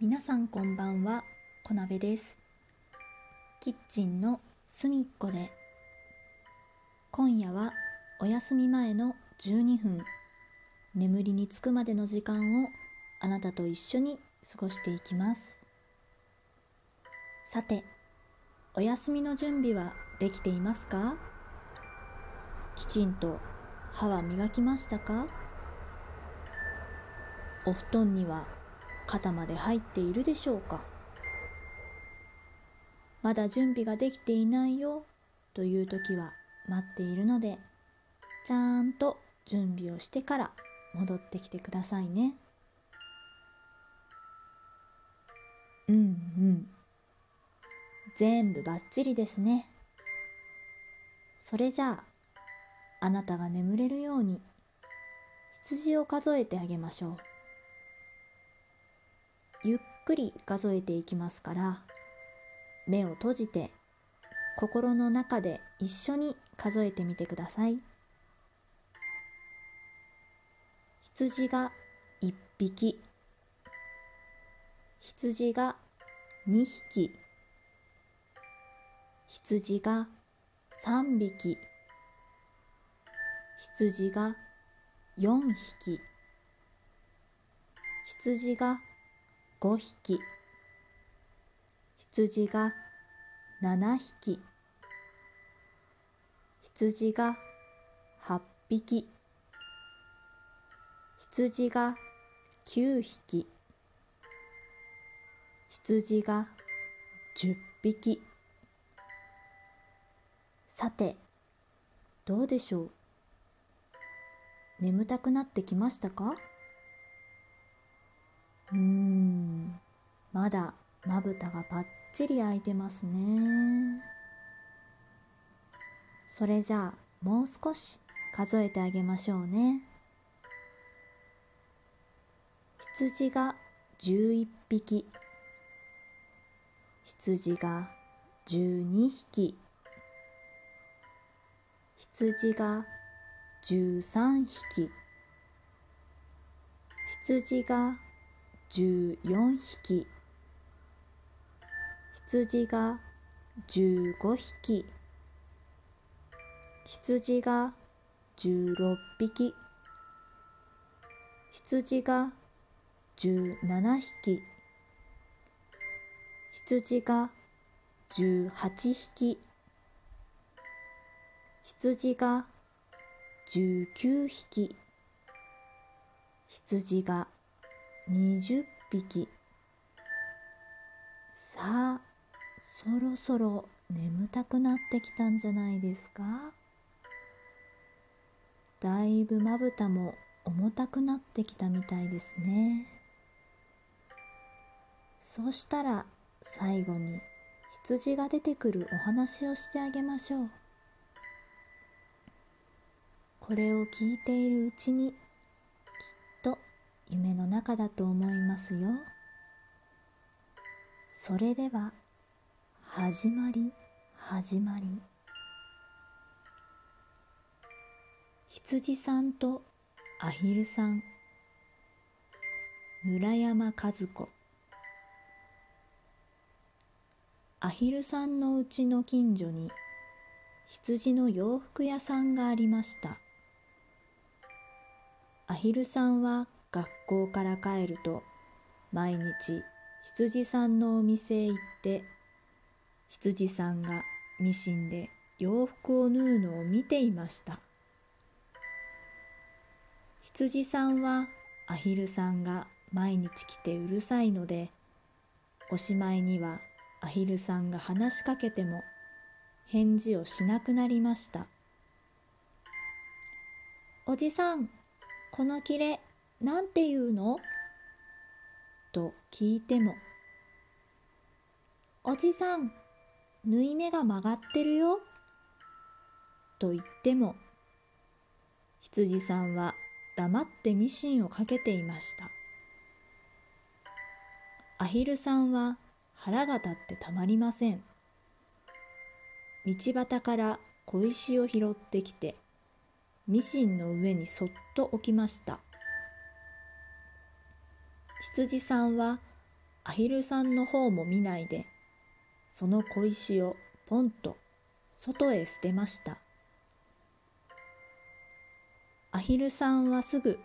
皆さんこんばんは、こなべです。キッチンの隅っこで。今夜はお休み前の12分、眠りにつくまでの時間をあなたと一緒に過ごしていきます。さて、お休みの準備はできていますか？きちんと歯は磨きましたか？お布団には肩まで入っているでしょうか？まだ準備ができていないよという時は待っているので、ちゃんと準備をしてから戻ってきてくださいね。全部バッチリですね。それじゃあ、あなたが眠れるように羊を数えてあげましょう。ゆっくり数えていきますから、目を閉じて、心の中で一緒に数えてみてください。羊が1匹、羊が2匹、羊が3匹、羊が4匹、羊が5匹、羊が7匹、羊が8匹、羊が9匹、羊が10匹。さて、どうでしょう？眠たくなってきましたか？まだまぶたがパッチリ開いてますね。それじゃあ、もう少し数えてあげましょうね。羊が11匹、羊が12匹、羊が13匹、羊が14匹、羊が15匹、羊が16匹、羊が17匹、羊が18匹、羊が19匹、羊が20匹。さあ、そろそろ眠たくなってきたんじゃないですか？だいぶまぶたも重たくなってきたみたいですね。そうしたら最後に羊が出てくるお話をしてあげましょう。これを聞いているうちに、夢の中だと思いますよ。それでは、始まり。羊さんとアヒルさん。村山和子。アヒルさんのうちの近所に羊の洋服屋さんがありました。アヒルさんは学校から帰ると、毎日羊さんのお店へ行って、羊さんがミシンで洋服を縫うのを見ていました。羊さんはアヒルさんが毎日来てうるさいので、おしまいにはアヒルさんが話しかけても返事をしなくなりました。おじさん、このキレ、なんて言うの？と聞いても、おじさん、縫い目が曲がってるよと言っても、羊さんは黙ってミシンをかけていました。アヒルさんは腹が立ってたまりません。道端から小石を拾ってきて、ミシンの上にそっと置きました。羊さんはアヒルさんの方も見ないで、その小石をポンと外へ捨てました。アヒルさんはすぐ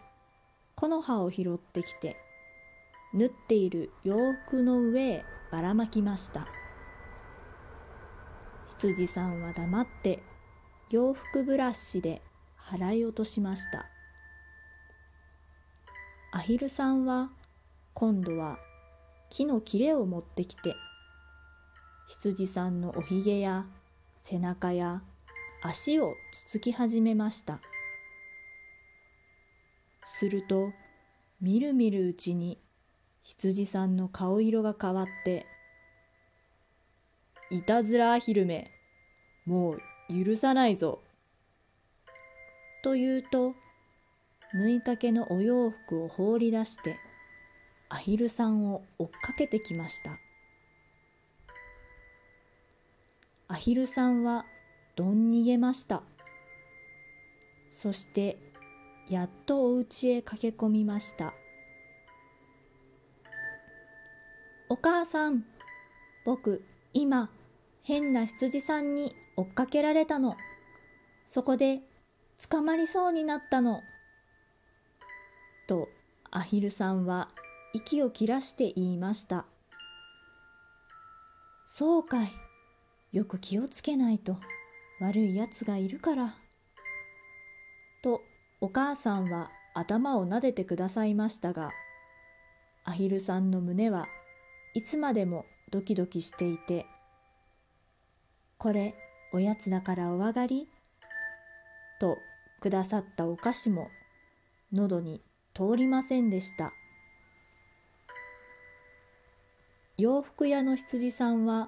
木の葉を拾ってきて、縫っている洋服の上へばらまきました。羊さんは黙って洋服ブラシで払い落としました。アヒルさんは今度は木の切れを持ってきて、羊さんのおひげや背中や足をつつき始めました。すると、みるみるうちに羊さんの顔色が変わって、いたずらアヒルめ、もう許さないぞ。と言うと、縫いかけのお洋服を放り出して、アヒルさんを追っかけてきました。アヒルさんはどん逃げました。そして、やっとお家へ駆け込みました。お母さん、僕、今、変な羊さんに追っかけられたの。そこで、捕まりそうになったの。と、アヒルさんは息を切らして言いました。そうかい。よく気をつけないと、悪いやつがいるから。と、お母さんは頭を撫でてくださいましたが、アヒルさんの胸はいつまでもドキドキしていて、これおやつだからお上がりとくださったお菓子も喉に通りませんでした。洋服屋の羊さんは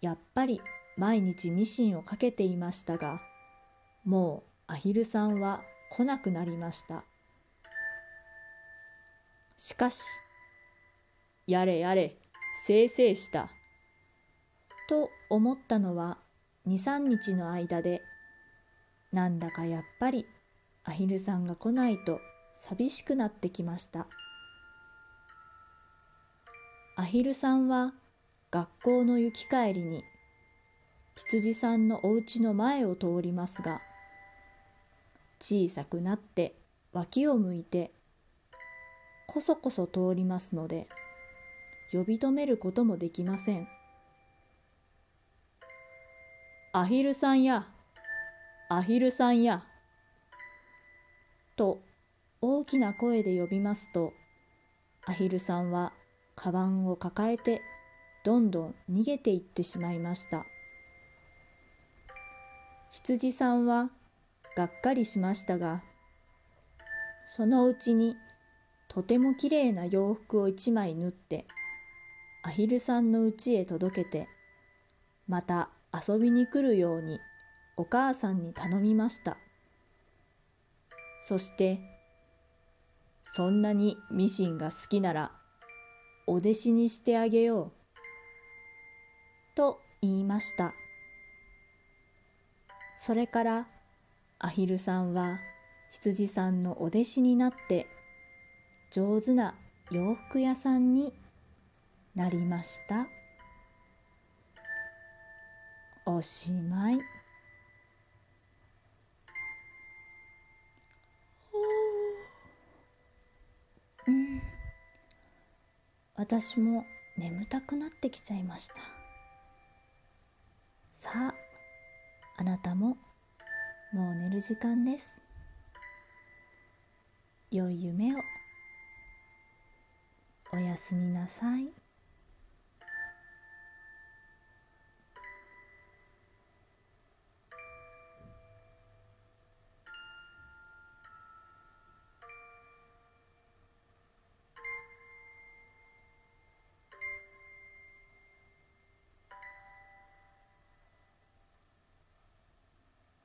やっぱり毎日ミシンをかけていましたが、もうアヒルさんは来なくなりました。しかし、やれやれ、せいせいした。と思ったのは2、3日の間で、なんだかやっぱりアヒルさんが来ないと寂しくなってきました。アヒルさんは学校の行き帰りに、羊さんのお家の前を通りますが、小さくなって脇を向いてこそこそ通りますので、呼び止めることもできません。アヒルさんや、アヒルさんやと大きな声で呼びますと、アヒルさんはカバンを抱えてどんどん逃げていってしまいました。羊さんはがっかりしましたが、そのうちにとてもきれいな洋服を1枚縫ってアヒルさんの家へ届けて、また遊びに来るようにお母さんに頼みました。そして、そんなにミシンが好きならお弟子にしてあげようと言いました。それからアヒルさんは羊さんのお弟子になって、上手な洋服屋さんになりました。おしまい。私も眠たくなってきちゃいました。さあ、あなたももう寝る時間です。良い夢を。おやすみなさい。